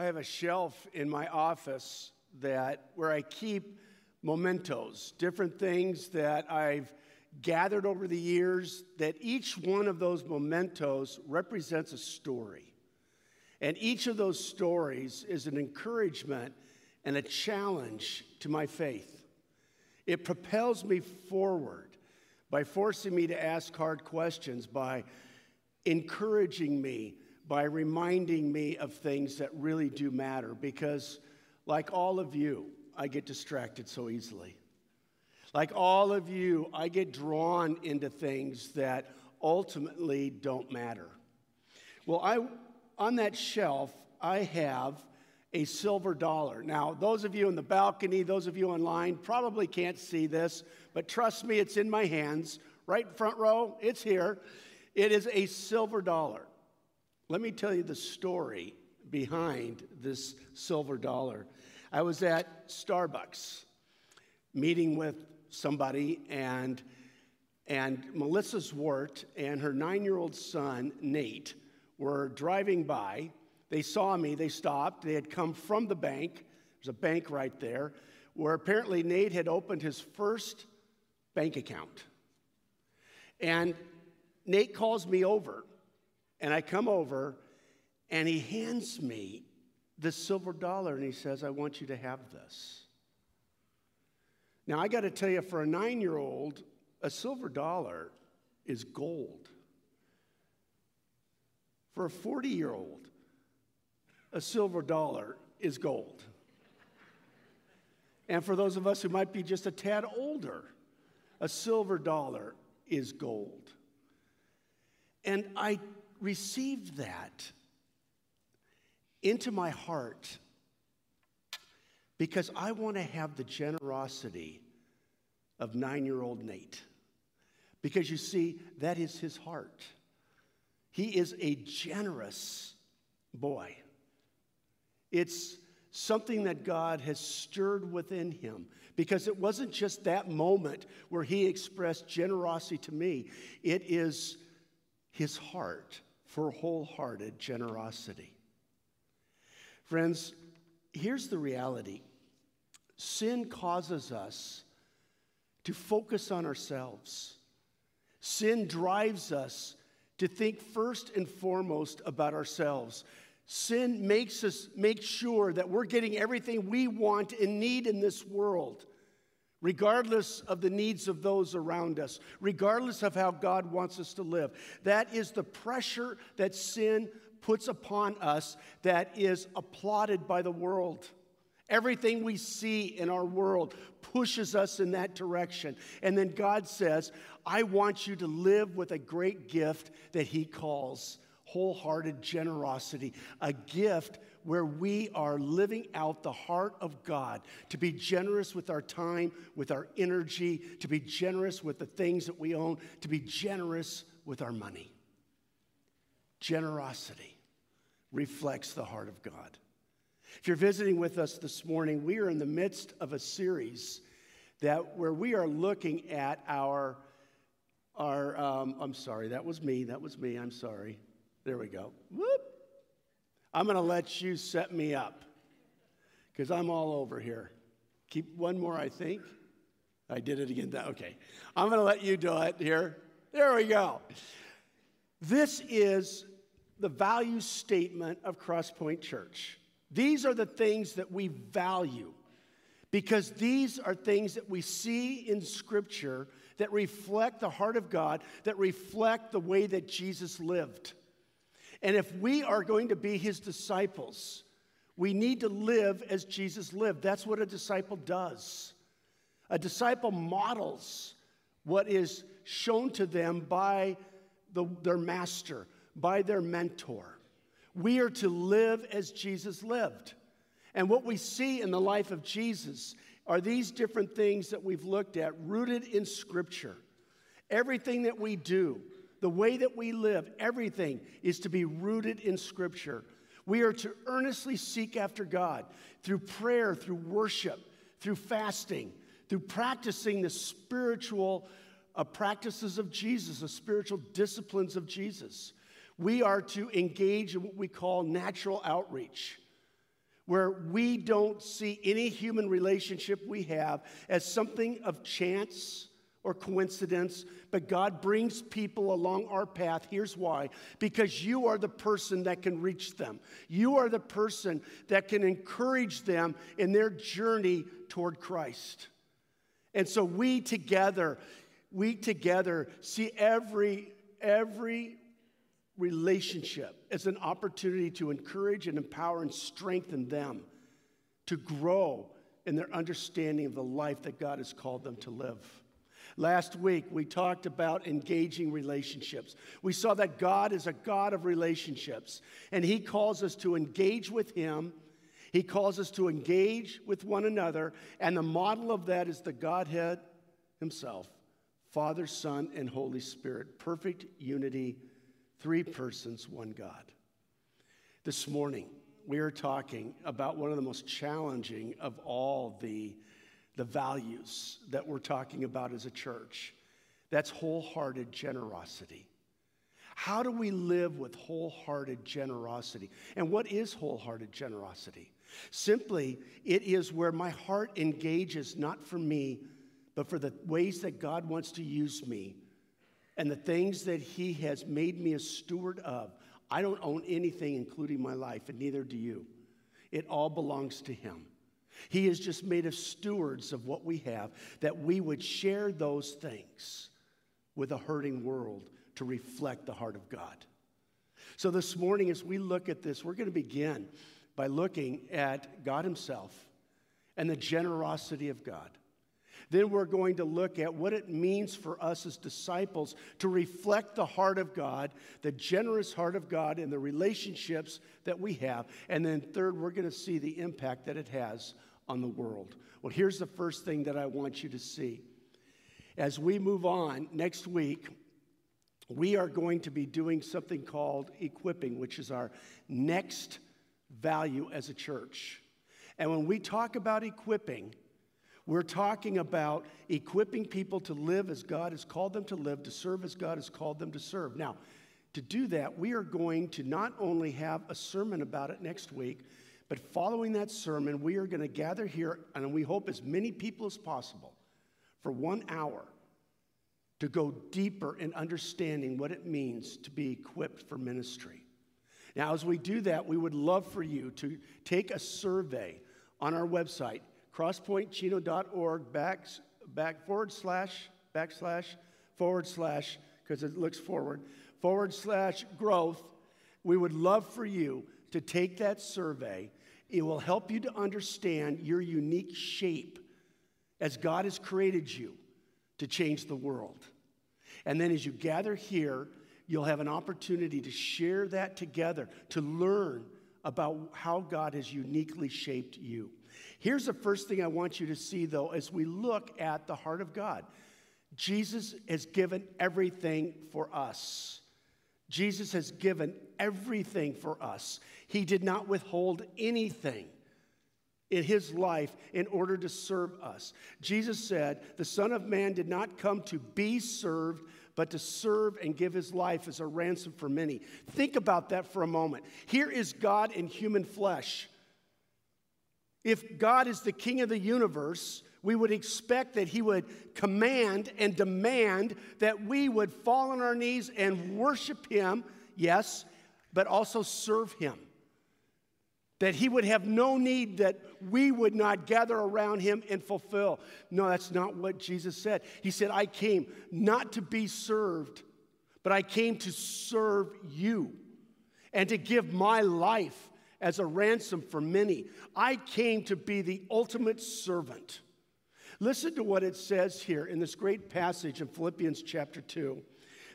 I have a shelf in my office where I keep mementos, different things that I've gathered over the years, that each one of those mementos represents a story. And each of those stories is an encouragement and a challenge to my faith. It propels me forward by forcing me to ask hard questions, by encouraging me, by reminding me of things that really do matter, because like all of you, I get distracted so easily. Like all of you, I get drawn into things that ultimately don't matter. Well, on that shelf, I have a silver dollar. Now, those of you in the balcony, those of you online probably can't see this, but trust me, it's in my hands. Right front row, it's here. It is a silver dollar. Let me tell you the story behind this silver dollar. I was at Starbucks meeting with somebody, and Melissa Swart and her 9-year-old son, Nate, were driving by. They saw me. They stopped. They had come from the bank. There's a bank right there, where apparently Nate had opened his first bank account. And Nate calls me over. And I come over, and he hands me the silver dollar, and he says, I want you to have this. Now, I got to tell you, for a 9-year-old, a silver dollar is gold. For a 40-year-old, a silver dollar is gold. And for those of us who might be just a tad older, a silver dollar is gold. And I received that into my heart because I want to have the generosity of 9-year-old Nate. Because you see, that is his heart. He is a generous boy. It's something that God has stirred within him, because it wasn't just that moment where he expressed generosity to me. It is his heart for wholehearted generosity. Friends, here's the reality. Sin causes us to focus on ourselves. Sin drives us to think first and foremost about ourselves. Sin makes us make sure that we're getting everything we want and need in this world, regardless of the needs of those around us, regardless of how God wants us to live. That is the pressure that sin puts upon us, that is applauded by the world. Everything we see in our world pushes us in that direction. And then God says, I want you to live with a great gift that he calls wholehearted generosity, a gift where we are living out the heart of God, to be generous with our time, with our energy, to be generous with the things that we own, to be generous with our money. Generosity reflects the heart of God. If you're visiting with us this morning, we are in the midst of a series where we are looking at I'm sorry, that was me, I'm sorry. There we go. Whoop. I'm going to let you set me up because I'm all over here. Keep one more, I think. I did it again. Okay. I'm going to let you do it here. There we go. This is the value statement of Cross Point Church. These are the things that we value because these are things that we see in Scripture that reflect the heart of God, that reflect the way that Jesus lived. And if we are going to be his disciples, we need to live as Jesus lived. That's what a disciple does. A disciple models what is shown to them by their master, by their mentor. We are to live as Jesus lived. And what we see in the life of Jesus are these different things that we've looked at, rooted in Scripture. Everything that we do, the way that we live, everything is to be rooted in Scripture. We are to earnestly seek after God through prayer, through worship, through fasting, through practicing the spiritual practices of Jesus, the spiritual disciplines of Jesus. We are to engage in what we call natural outreach, where we don't see any human relationship we have as something of chance or coincidence, but God brings people along our path. Here's why. Because you are the person that can reach them. You are the person that can encourage them in their journey toward Christ. And so we together see every relationship as an opportunity to encourage and empower and strengthen them to grow in their understanding of the life that God has called them to live. Last week, we talked about engaging relationships. We saw that God is a God of relationships, and He calls us to engage with Him. He calls us to engage with one another, and the model of that is the Godhead Himself, Father, Son, and Holy Spirit. Perfect unity, three persons, one God. This morning, we are talking about one of the most challenging of all the values that we're talking about as a church. That's wholehearted generosity. How do we live with wholehearted generosity? And what is wholehearted generosity? Simply, it is where my heart engages, not for me, but for the ways that God wants to use me and the things that He has made me a steward of. I don't own anything, including my life, and neither do you. It all belongs to Him. He has just made us stewards of what we have, that we would share those things with a hurting world to reflect the heart of God. So this morning, as we look at this, we're going to begin by looking at God Himself and the generosity of God. Then we're going to look at what it means for us as disciples to reflect the heart of God, the generous heart of God, and the relationships that we have. And then third, we're going to see the impact that it has on the world. Well, here's the first thing that I want you to see. As we move on next week, we are going to be doing something called equipping, which is our next value as a church. And when we talk about equipping, we're talking about equipping people to live as God has called them to live, to serve as God has called them to serve. Now, to do that, we are going to not only have a sermon about it next week, but following that sermon, we are going to gather here, and we hope as many people as possible, for 1 hour to go deeper in understanding what it means to be equipped for ministry. Now, as we do that, we would love for you to take a survey on our website, crosspointchino.org //, because it looks forward slash growth. We would love for you to take that survey. It will help you to understand your unique shape as God has created you to change the world. And then as you gather here, you'll have an opportunity to share that together, to learn about how God has uniquely shaped you. Here's the first thing I want you to see, though, as we look at the heart of God. Jesus has given everything for us. Jesus has given everything for us. He did not withhold anything in His life in order to serve us. Jesus said, "The Son of Man did not come to be served, but to serve and give His life as a ransom for many." Think about that for a moment. Here is God in human flesh. If God is the King of the universe, we would expect that He would command and demand that we would fall on our knees and worship Him, yes, but also serve Him. That He would have no need that we would not gather around Him and fulfill. No, that's not what Jesus said. He said, "I came not to be served, but I came to serve you and to give my life as a ransom for many." I came to be the ultimate servant. Listen to what it says here in this great passage in Philippians chapter 2.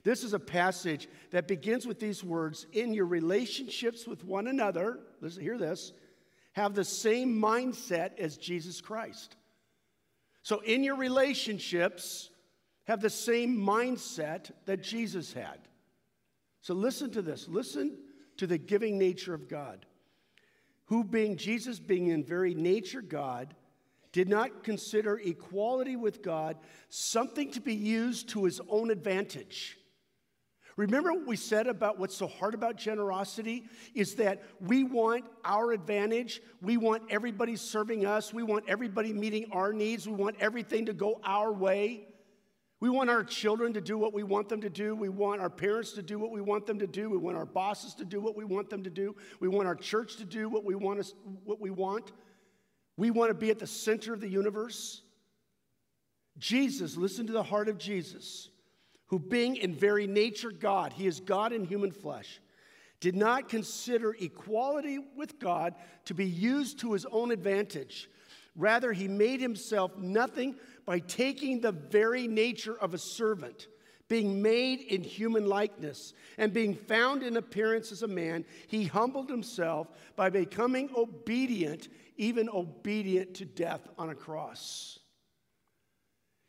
This is a passage that begins with these words, "In your relationships with one another," listen, hear this, "have the same mindset as Jesus Christ." So in your relationships, have the same mindset that Jesus had. So listen to this. Listen to the giving nature of God. "Who being Jesus, being in very nature God, did not consider equality with God something to be used to His own advantage. Remember what we said about what's so hard about generosity is that we want our advantage. We want everybody serving us. We want everybody meeting our needs. We want everything to go our way. We want our children to do what we want them to do. We want our parents to do what we want them to do. We want our bosses to do what we want them to do. We want our church to do what we want. We want to be at the center of the universe. Jesus, listen to the heart of Jesus, who being in very nature God, he is God in human flesh, did not consider equality with God to be used to his own advantage. Rather, he made himself nothing by taking the very nature of a servant, being made in human likeness, and being found in appearance as a man, he humbled himself by becoming obedient, even obedient to death on a cross.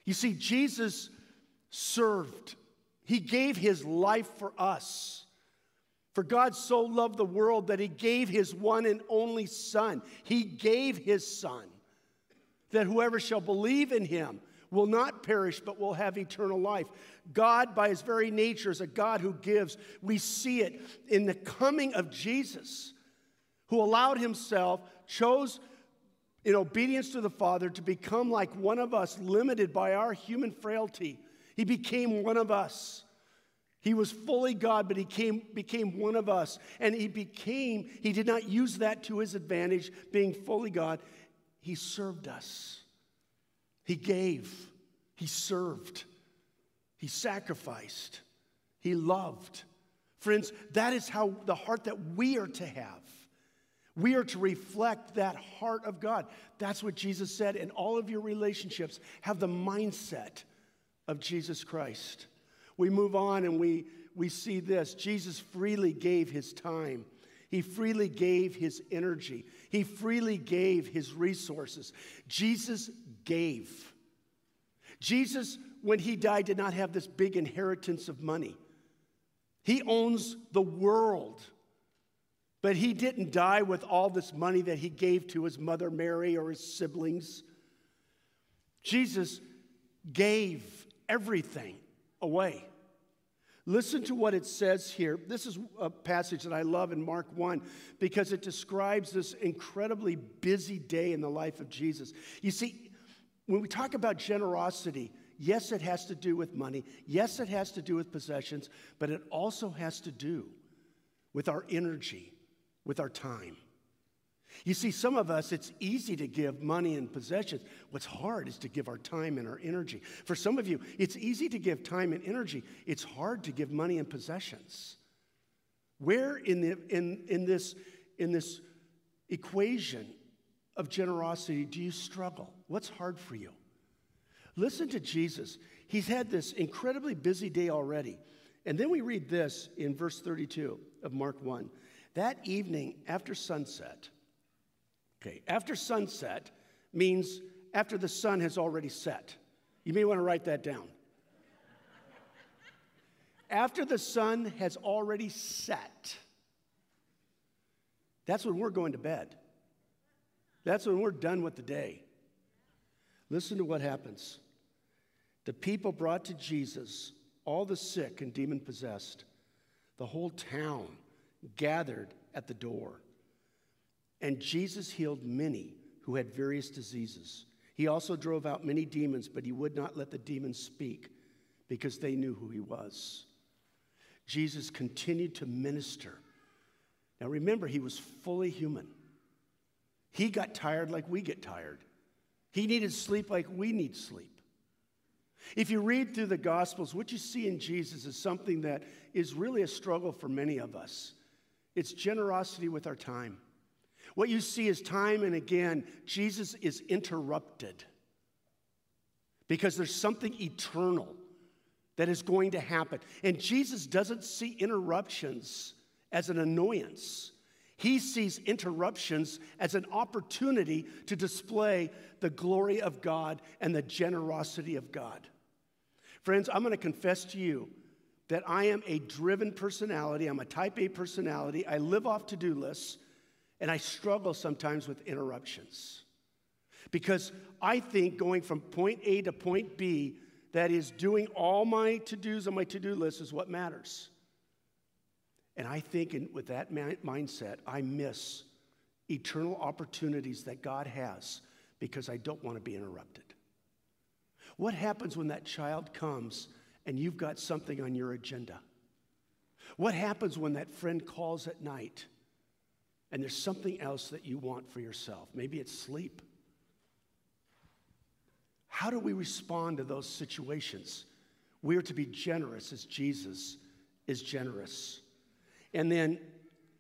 You see, Jesus served. He gave his life for us. For God so loved the world that he gave his one and only Son. He gave his Son, that whoever shall believe in him will not perish but will have eternal life. God, by his very nature, is a God who gives. We see it in the coming of Jesus, who allowed himself, chose in obedience to the Father to become like one of us, limited by our human frailty. He became one of us. He was fully God, but he became one of us. And he did not use that to his advantage, being fully God. He served us. He gave. He served. He sacrificed. He loved. Friends, that is how the heart that we are to have. We are to reflect that heart of God. That's what Jesus said. In all of your relationships, have the mindset of Jesus Christ. We move on and we see this. Jesus freely gave his time. He freely gave his energy. He freely gave his resources. Jesus gave. Jesus, when he died, did not have this big inheritance of money. He owns the world. But he didn't die with all this money that he gave to his mother Mary or his siblings. Jesus gave everything away. Listen to what it says here. This is a passage that I love in Mark 1 because it describes this incredibly busy day in the life of Jesus. You see, when we talk about generosity, yes, it has to do with money. Yes, it has to do with possessions, but it also has to do with our energy, with our time. You see, some of us, it's easy to give money and possessions. What's hard is to give our time and our energy. For some of you, it's easy to give time and energy. It's hard to give money and possessions. Where in this equation of generosity do you struggle? What's hard for you? Listen to Jesus. He's had this incredibly busy day already. And then we read this in verse 32 of Mark 1. That evening after sunset, after sunset means after the sun has already set. You may want to write that down. After the sun has already set, that's when we're going to bed. That's when we're done with the day. Listen to what happens. The people brought to Jesus all the sick and demon-possessed. The whole town gathered at the door. And Jesus healed many who had various diseases. He also drove out many demons, but he would not let the demons speak because they knew who he was. Jesus continued to minister. Now remember, he was fully human. He got tired like we get tired. He needed sleep like we need sleep. If you read through the Gospels, what you see in Jesus is something that is really a struggle for many of us. It's generosity with our time. What you see is time and again, Jesus is interrupted because there's something eternal that is going to happen. And Jesus doesn't see interruptions as an annoyance. He sees interruptions as an opportunity to display the glory of God and the generosity of God. Friends, I'm going to confess to you that I am a driven personality. I'm a type A personality. I live off to-do lists, and I struggle sometimes with interruptions because I think going from point A to point B, That is, doing all my to-dos on my to-do list is what matters. And I think with that mindset, I miss eternal opportunities that God has because I don't want to be interrupted. What happens when that child comes and you've got something on your agenda? What happens when that friend calls at night and there's something else that you want for yourself? Maybe it's sleep. How do we respond to those situations? We are to be generous as Jesus is generous. And then,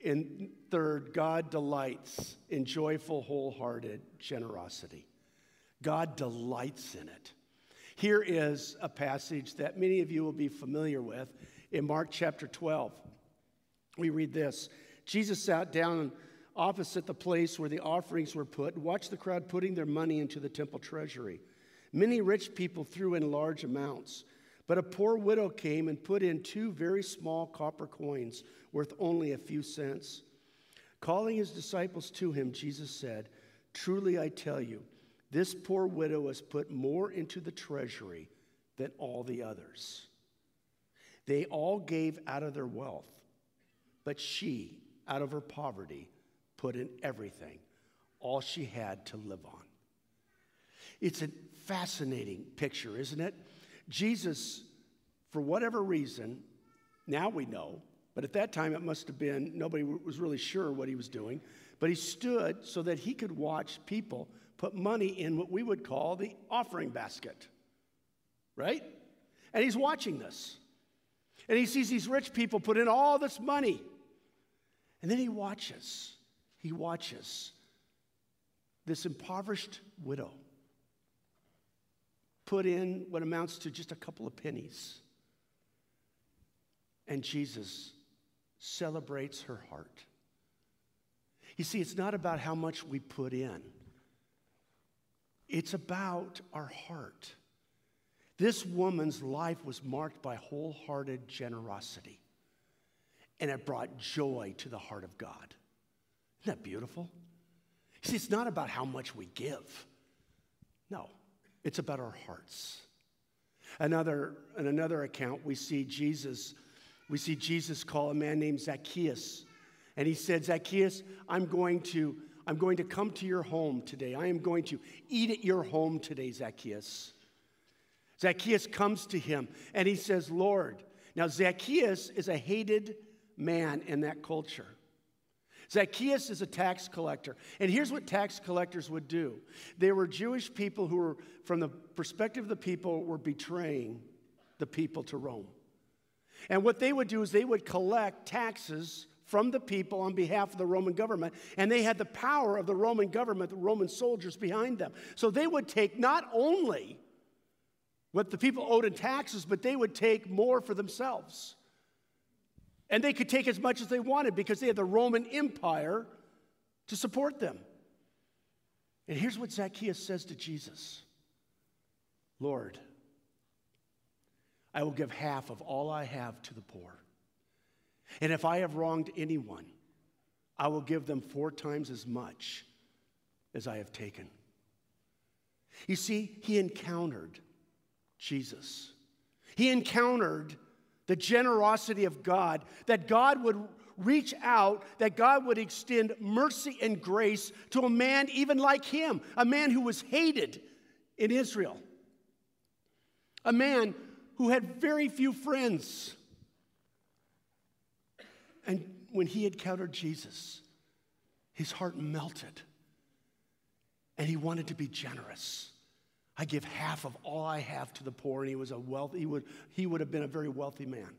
in third, God delights in joyful, wholehearted generosity. God delights in it. Here is a passage that many of you will be familiar with. In Mark chapter 12, we read this. Jesus sat down opposite the place where the offerings were put and watched the crowd putting their money into the temple treasury. Many rich people threw in large amounts, but a poor widow came and put in 2 very small copper coins worth only a few cents. Calling his disciples to him, Jesus said, "Truly I tell you, this poor widow has put more into the treasury than all the others. They all gave out of their wealth, but she, out of her poverty, put in everything, all she had to live on." It's a fascinating picture, isn't it? Jesus, for whatever reason, now we know, but at that time it must have been, nobody was really sure what he was doing, but he stood so that he could watch people put money in what we would call the offering basket, right? And he's watching this. And he sees these rich people put in all this money. And then he watches this impoverished widow put in what amounts to just a couple of pennies. And Jesus celebrates her heart. You see, it's not about how much we put in. It's about our heart. This woman's life was marked by wholehearted generosity, and it brought joy to the heart of God. Isn't that beautiful? You see, it's not about how much we give. No, it's about our hearts. In another account, we see Jesus call a man named Zacchaeus, and he said, "Zacchaeus, I'm going to come to your home today. I am going to eat at your home today, Zacchaeus." Zacchaeus comes to him, and he says, "Lord." Now, Zacchaeus is a hated man in that culture. Zacchaeus is a tax collector. And here's what tax collectors would do. They were Jewish people who were, from the perspective of the people, were betraying the people to Rome. And what they would do is they would collect taxes from the people on behalf of the Roman government, and they had the power of the Roman government, the Roman soldiers behind them. So they would take not only what the people owed in taxes, but they would take more for themselves. And they could take as much as they wanted because they had the Roman Empire to support them. And here's what Zacchaeus says to Jesus: "Lord, I will give half of all I have to the poor. And if I have wronged anyone, I will give them 4 times as much as I have taken." You see, he encountered Jesus. He encountered the generosity of God, that God would reach out, that God would extend mercy and grace to a man even like him, a man who was hated in Israel, a man who had very few friends. And when he encountered Jesus, his heart melted, and he wanted to be generous. "I give half of all I have to the poor," and he would have been a very wealthy man.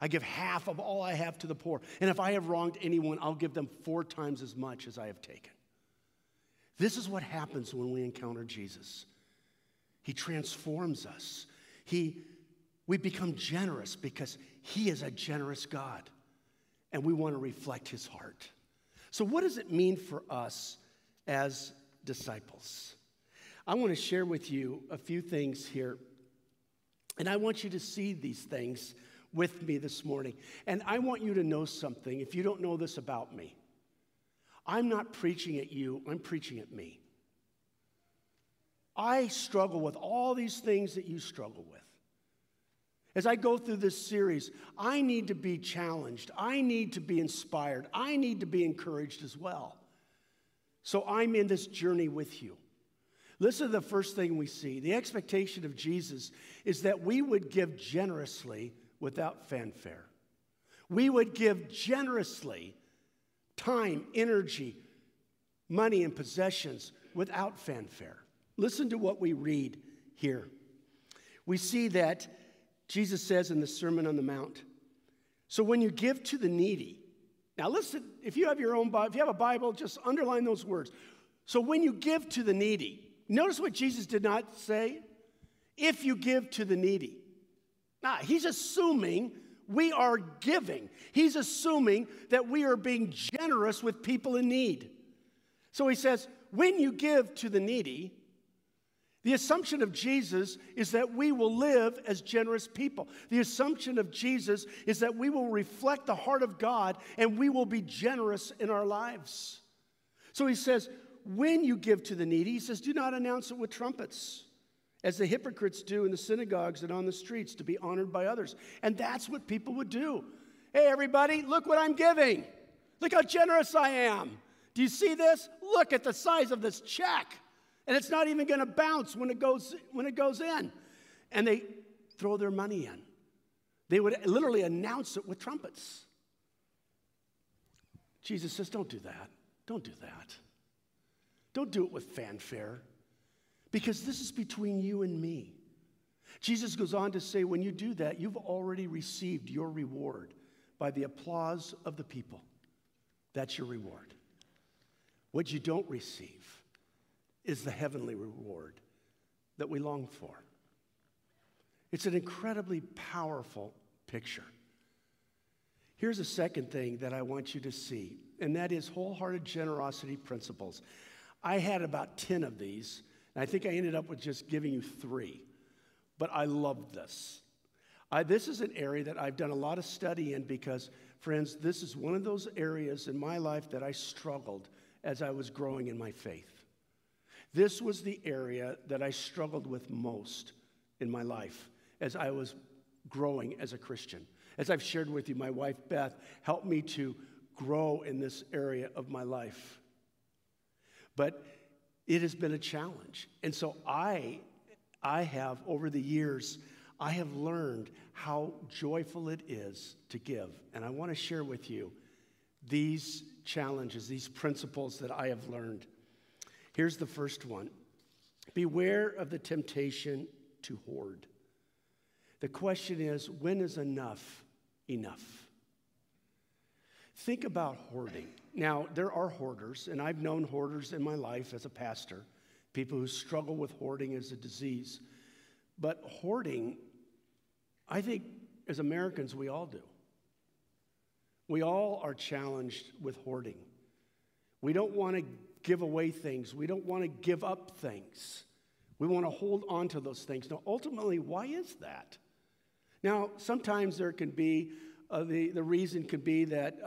"I give half of all I have to the poor, and if I have wronged anyone, I'll give them 4 times as much as I have taken." This is what happens when we encounter Jesus. He transforms us. We become generous because he is a generous God. And we want to reflect his heart. So what does it mean for us as disciples? I want to share with you a few things here. And I want you to see these things with me this morning. And I want you to know something, if you don't know this about me. I'm not preaching at you, I'm preaching at me. I struggle with all these things that you struggle with. As I go through this series, I need to be challenged. I need to be inspired. I need to be encouraged as well. So I'm in this journey with you. Listen to the first thing we see. The expectation of Jesus is that we would give generously without fanfare. We would give generously time, energy, money, and possessions without fanfare. Listen to what we read here. We see that Jesus says in the Sermon on the Mount, so when you give to the needy, now listen, if you have your own Bible, if you have a Bible, just underline those words. So when you give to the needy, notice what Jesus did not say, if you give to the needy. Now, he's assuming we are giving. He's assuming that we are being generous with people in need. So he says, when you give to the needy, the assumption of Jesus is that we will live as generous people. The assumption of Jesus is that we will reflect the heart of God and we will be generous in our lives. So he says, when you give to the needy, he says, do not announce it with trumpets, as the hypocrites do in the synagogues and on the streets to be honored by others. And that's what people would do. Hey, everybody, look what I'm giving. Look how generous I am. Do you see this? Look at the size of this check. And it's not even going to bounce when it goes in. And they throw their money in. They would literally announce it with trumpets. Jesus says, don't do that. Don't do that. Don't do it with fanfare. Because this is between you and me. Jesus goes on to say, when you do that, you've already received your reward by the applause of the people. That's your reward. What you don't receive is the heavenly reward that we long for. It's an incredibly powerful picture. Here's a second thing that I want you to see, and that is wholehearted generosity principles. I had about 10 of these, and I think I ended up with just giving you 3, but I love this. This is an area that I've done a lot of study in because, friends, this is one of those areas in my life that I struggled as I was growing in my faith. This was the area that I struggled with most in my life as I was growing as a Christian. As I've shared with you, my wife, Beth, helped me to grow in this area of my life. But it has been a challenge. And so I have, over the years, I have learned how joyful it is to give. And I want to share with you these challenges, these principles that I have learned. Here's the first one. Beware of the temptation to hoard. The question is, when is enough enough? Think about hoarding. Now, there are hoarders, and I've known hoarders in my life as a pastor, people who struggle with hoarding as a disease. But hoarding, I think, as Americans, we all do. We all are challenged with hoarding. We don't want to give away things. We don't want to give up things. We want to hold on to those things. Now, ultimately, why is that? Now, sometimes there can be, the reason could be that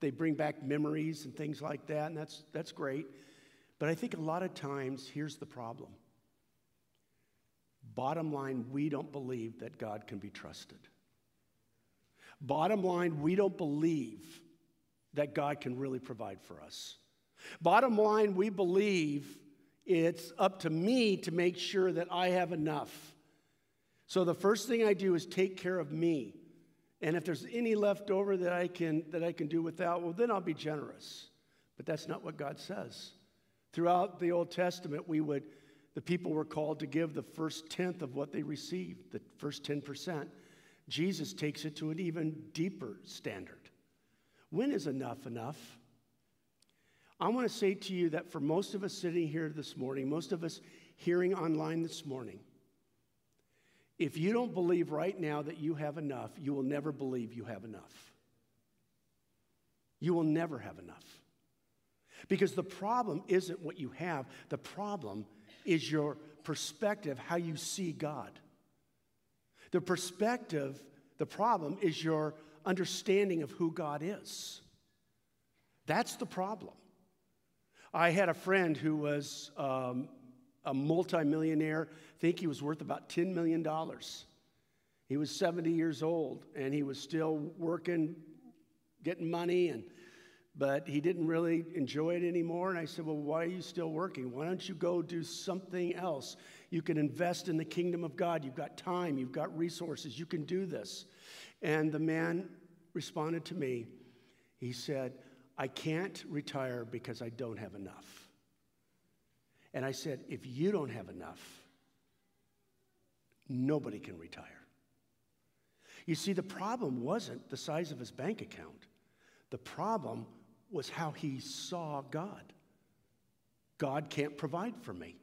they bring back memories and things like that, and that's great. But I think a lot of times, here's the problem. Bottom line, we don't believe that God can be trusted. Bottom line, we don't believe that God can really provide for us. Bottom line, we believe it's up to me to make sure that I have enough. So the first thing I do is take care of me. And if there's any left over that I can do without, well, then I'll be generous. But that's not what God says. Throughout the Old Testament, the people were called to give the first tenth of what they received, the first 10%. Jesus takes it to an even deeper standard. When is enough enough? I want to say to you that for most of us sitting here this morning, most of us hearing online this morning, if you don't believe right now that you have enough, you will never believe you have enough. You will never have enough. Because the problem isn't what you have. The problem is your perspective, how you see God. The problem is your understanding of who God is. That's the problem. I had a friend who was a multimillionaire. I think he was worth about $10 million. He was 70 years old, and he was still working, getting money, but he didn't really enjoy it anymore. And I said, well, why are you still working? Why don't you go do something else? You can invest in the kingdom of God. You've got time. You've got resources. You can do this. And the man responded to me. He said, I can't retire because I don't have enough. And I said, if you don't have enough, nobody can retire. You see, the problem wasn't the size of his bank account. The problem was how he saw God. God can't provide for me.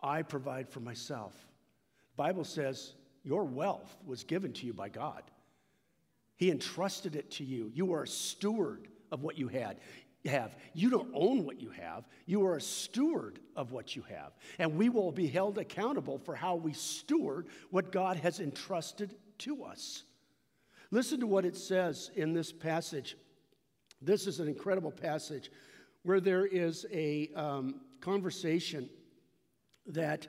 I provide for myself. The Bible says your wealth was given to you by God. He entrusted it to you. You are a steward of what you have. You don't own what you have. You are a steward of what you have. And we will be held accountable for how we steward what God has entrusted to us. Listen to what it says in this passage. This is an incredible passage where there is a conversation that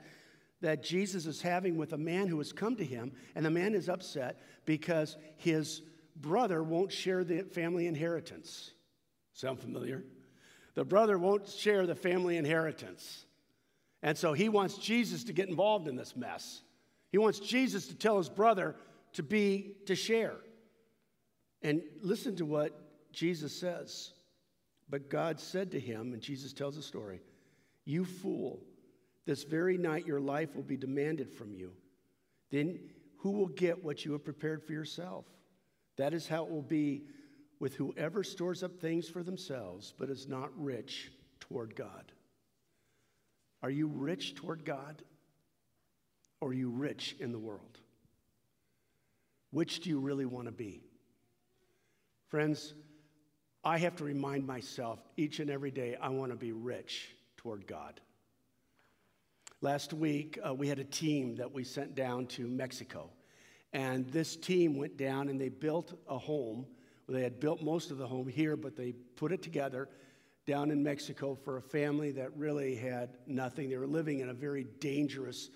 Jesus is having with a man who has come to him, and the man is upset because his brother won't share the family inheritance. Sound familiar? The brother won't share the family inheritance. And so he wants Jesus to get involved in this mess. He wants Jesus to tell his brother to share. And listen to what Jesus says. But God said to him, and Jesus tells a story, you fool, this very night your life will be demanded from you. Then who will get what you have prepared for yourself? That is how it will be with whoever stores up things for themselves but is not rich toward God. Are you rich toward God, or are you rich in the world? Which do you really want to be? Friends, I have to remind myself each and every day I want to be rich toward God. Last week, we had a team that we sent down to Mexico. And this team went down and they built a home. They had built most of the home here, but they put it together down in Mexico for a family that really had nothing. They were living in a very dangerous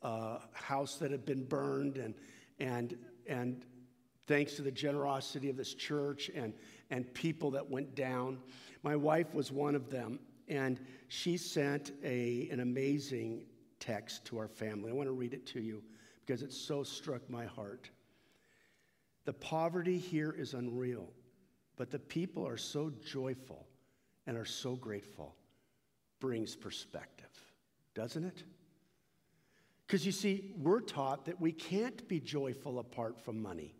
house that had been burned. And thanks to the generosity of this church and people that went down, my wife was one of them, and she sent an amazing text to our family. I want to read it to you because it so struck my heart. The poverty here is unreal, but the people are so joyful and are so grateful. Brings perspective, doesn't it? Because you see, we're taught that we can't be joyful apart from money.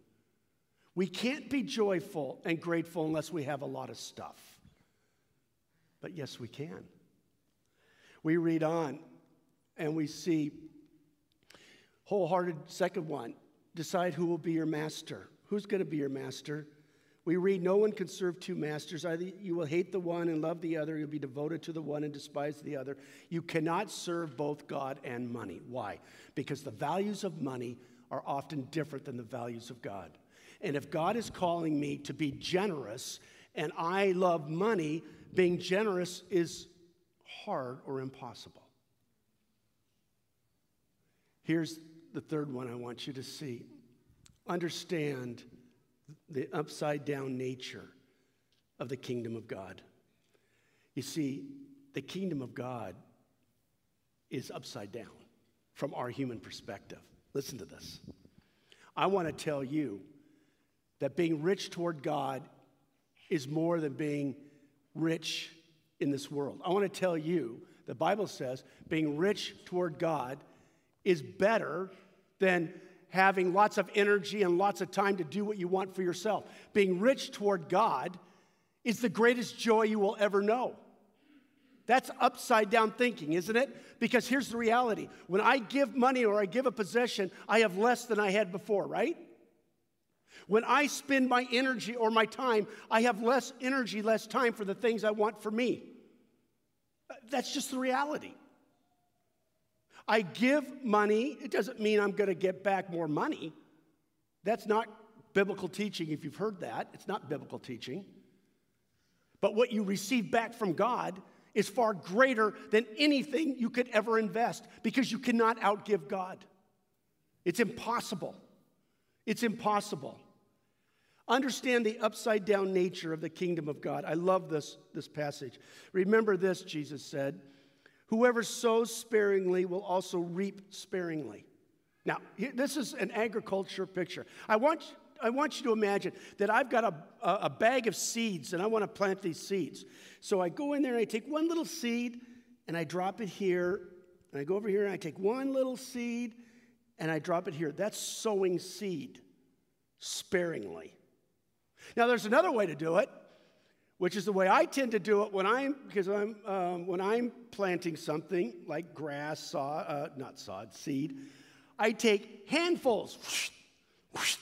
We can't be joyful and grateful unless we have a lot of stuff. But yes, we can. We read on and we see wholehearted, second one, decide who will be your master. Who's going to be your master? We read, no one can serve two masters. Either you will hate the one and love the other. You'll be devoted to the one and despise the other. You cannot serve both God and money. Why? Because the values of money are often different than the values of God. And if God is calling me to be generous and I love money, being generous is hard or impossible. Here's the third one I want you to see. Understand the upside-down nature of the kingdom of God. You see, the kingdom of God is upside down from our human perspective. Listen to this. I want to tell you that being rich toward God is more than being rich in this world. I want to tell you, the Bible says, being rich toward God is better than having lots of energy and lots of time to do what you want for yourself. Being rich toward God is the greatest joy you will ever know. That's upside down thinking, isn't it? Because here's the reality. When I give money or I give a possession, I have less than I had before, right? When I spend my energy or my time, I have less energy, less time for the things I want for me. That's just the reality. I give money. It doesn't mean I'm going to get back more money. That's not biblical teaching, if you've heard that. It's not biblical teaching. But what you receive back from God is far greater than anything you could ever invest, because you cannot outgive God. It's impossible. It's impossible. Understand the upside-down nature of the kingdom of God. I love this passage. Remember this, Jesus said, "Whoever sows sparingly will also reap sparingly." Now, this is an agriculture picture. I want you to imagine that I've got a bag of seeds, and I want to plant these seeds. So I go in there, and I take one little seed, and I drop it here. And I go over here, and I take one little seed, and I drop it here. That's sowing seed sparingly. Now, there's another way to do it, which is the way I tend to do it when I'm planting something like grass, seed. I take handfuls. Whoosh, whoosh,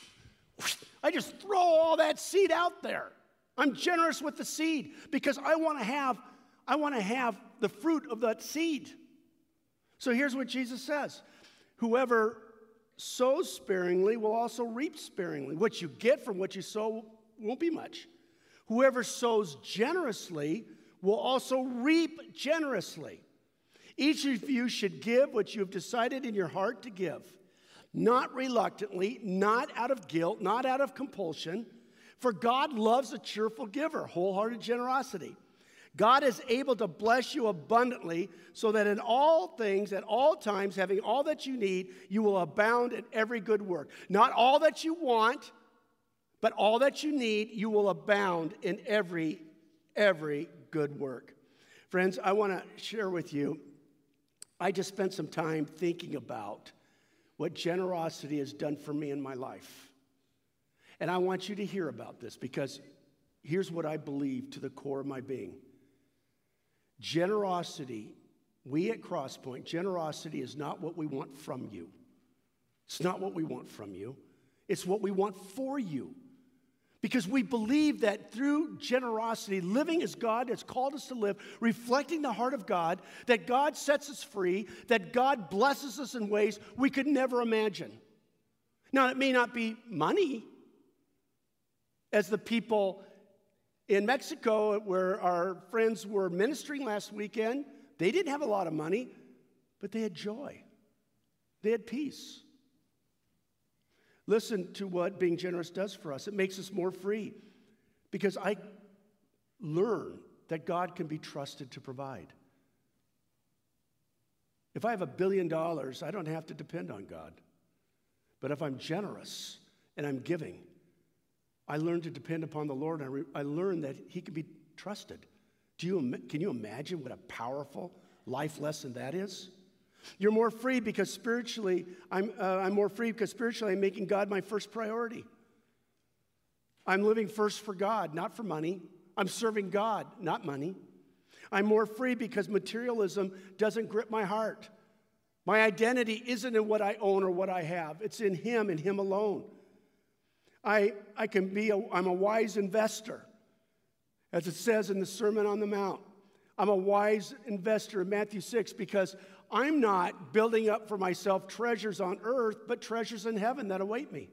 whoosh. I just throw all that seed out there. I'm generous with the seed because I want to have the fruit of that seed. So here's what Jesus says. Whoever sows sparingly will also reap sparingly. What you get from what you sow won't be much. Whoever sows generously will also reap generously. Each of you should give what you have decided in your heart to give, not reluctantly, not out of guilt, not out of compulsion, for God loves a cheerful giver, wholehearted generosity. God is able to bless you abundantly so that in all things, at all times, having all that you need, you will abound in every good work. Not all that you want, but all that you need, you will abound in every good work. Friends, I want to share with you, I just spent some time thinking about what generosity has done for me in my life. And I want you to hear about this, because here's what I believe to the core of my being. Generosity, we at Cross Point, generosity is not what we want from you. It's not what we want from you. It's what we want for you. Because we believe that through generosity, living as God has called us to live, reflecting the heart of God, that God sets us free, that God blesses us in ways we could never imagine. Now, it may not be money, as the people in Mexico where our friends were ministering last weekend. They didn't have a lot of money, but they had joy. They had peace. Listen to what being generous does for us. It makes us more free, because I learn that God can be trusted to provide. If I have $1 billion, I don't have to depend on God. But if I'm generous and I'm giving, I learned to depend upon the Lord. I learned that He can be trusted. Can you imagine what a powerful life lesson that is? You're more free because spiritually, I'm more free because spiritually I'm making God my first priority. I'm living first for God, not for money. I'm serving God, not money. I'm more free because materialism doesn't grip my heart. My identity isn't in what I own or what I have. It's in Him and Him alone. I'm a wise investor, as it says in the Sermon on the Mount. I'm a wise investor in Matthew 6 because I'm not building up for myself treasures on earth, but treasures in heaven that await me.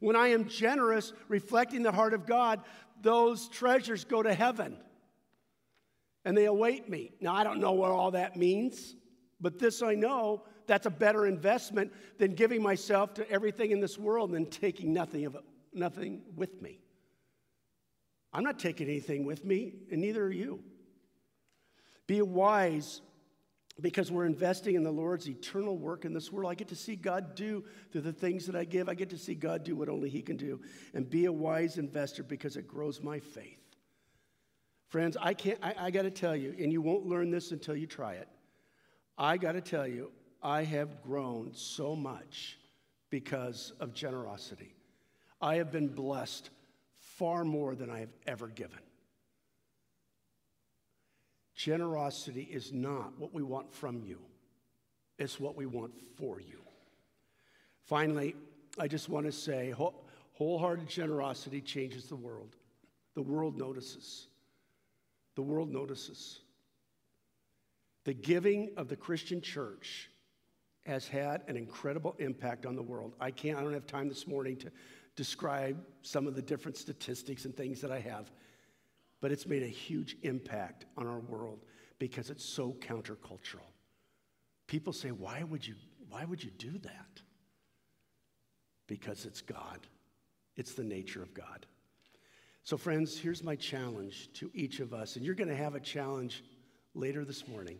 When I am generous, reflecting the heart of God, those treasures go to heaven, and they await me. Now, I don't know what all that means, but this I know. That's a better investment than giving myself to everything in this world and then taking nothing with me. I'm not taking anything with me, and neither are you. Be wise because we're investing in the Lord's eternal work in this world. I get to see God do through the things that I give. I get to see God do what only He can do. And be a wise investor because it grows my faith. Friends, I got to tell you, and you won't learn this until you try it. I got to tell you, I have grown so much because of generosity. I have been blessed far more than I have ever given. Generosity is not what we want from you. It's what we want for you. Finally, I just want to say, wholehearted generosity changes the world. The world notices. The world notices. The giving of the Christian church has had an incredible impact on the world. I don't have time this morning to describe some of the different statistics and things that I have, but it's made a huge impact on our world because it's so countercultural. People say, why would you do that? Because it's God. It's the nature of God. So friends, here's my challenge to each of us. And you're going to have a challenge later this morning.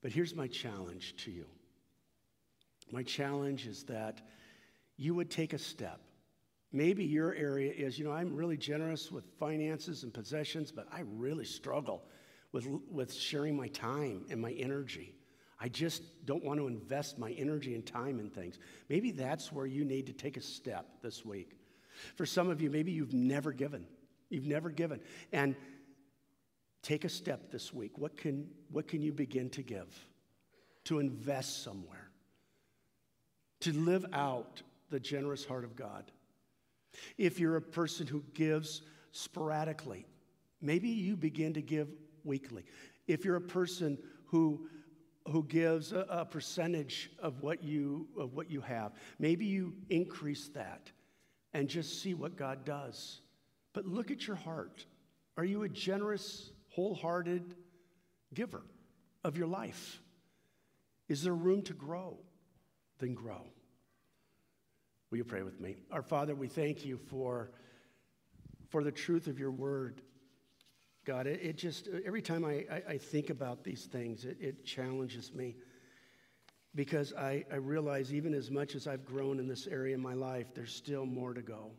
But here's my challenge to you. My challenge is that you would take a step. Maybe your area is, you know, I'm really generous with finances and possessions, but I really struggle with sharing my time and my energy. I just don't want to invest my energy and time in things. Maybe that's where you need to take a step this week. For some of you, maybe you've never given. You've never given. And take a step this week. What can you begin to give? To invest somewhere. To live out the generous heart of God. If you're a person who gives sporadically, maybe you begin to give weekly. If you're a person who gives a percentage of what you have, maybe you increase that and just see what God does. But look at your heart. Are you a generous, wholehearted giver of your life? Is there room to grow? Then grow. Will you pray with me? Our Father, we thank you for the truth of your word. God, it just, every time I think about these things, it challenges me, because I realize even as much as I've grown in this area in my life, there's still more to go.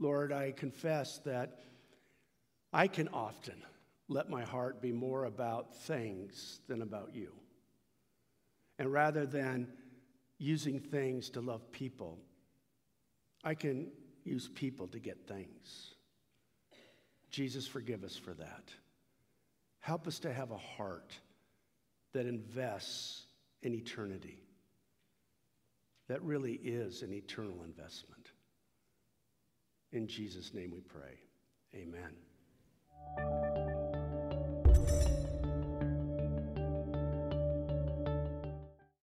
Lord, I confess that I can often let my heart be more about things than about you. And rather than using things to love people, I can use people to get things. Jesus, forgive us for that. Help us to have a heart that invests in eternity, that really is an eternal investment. In Jesus' name we pray. Amen.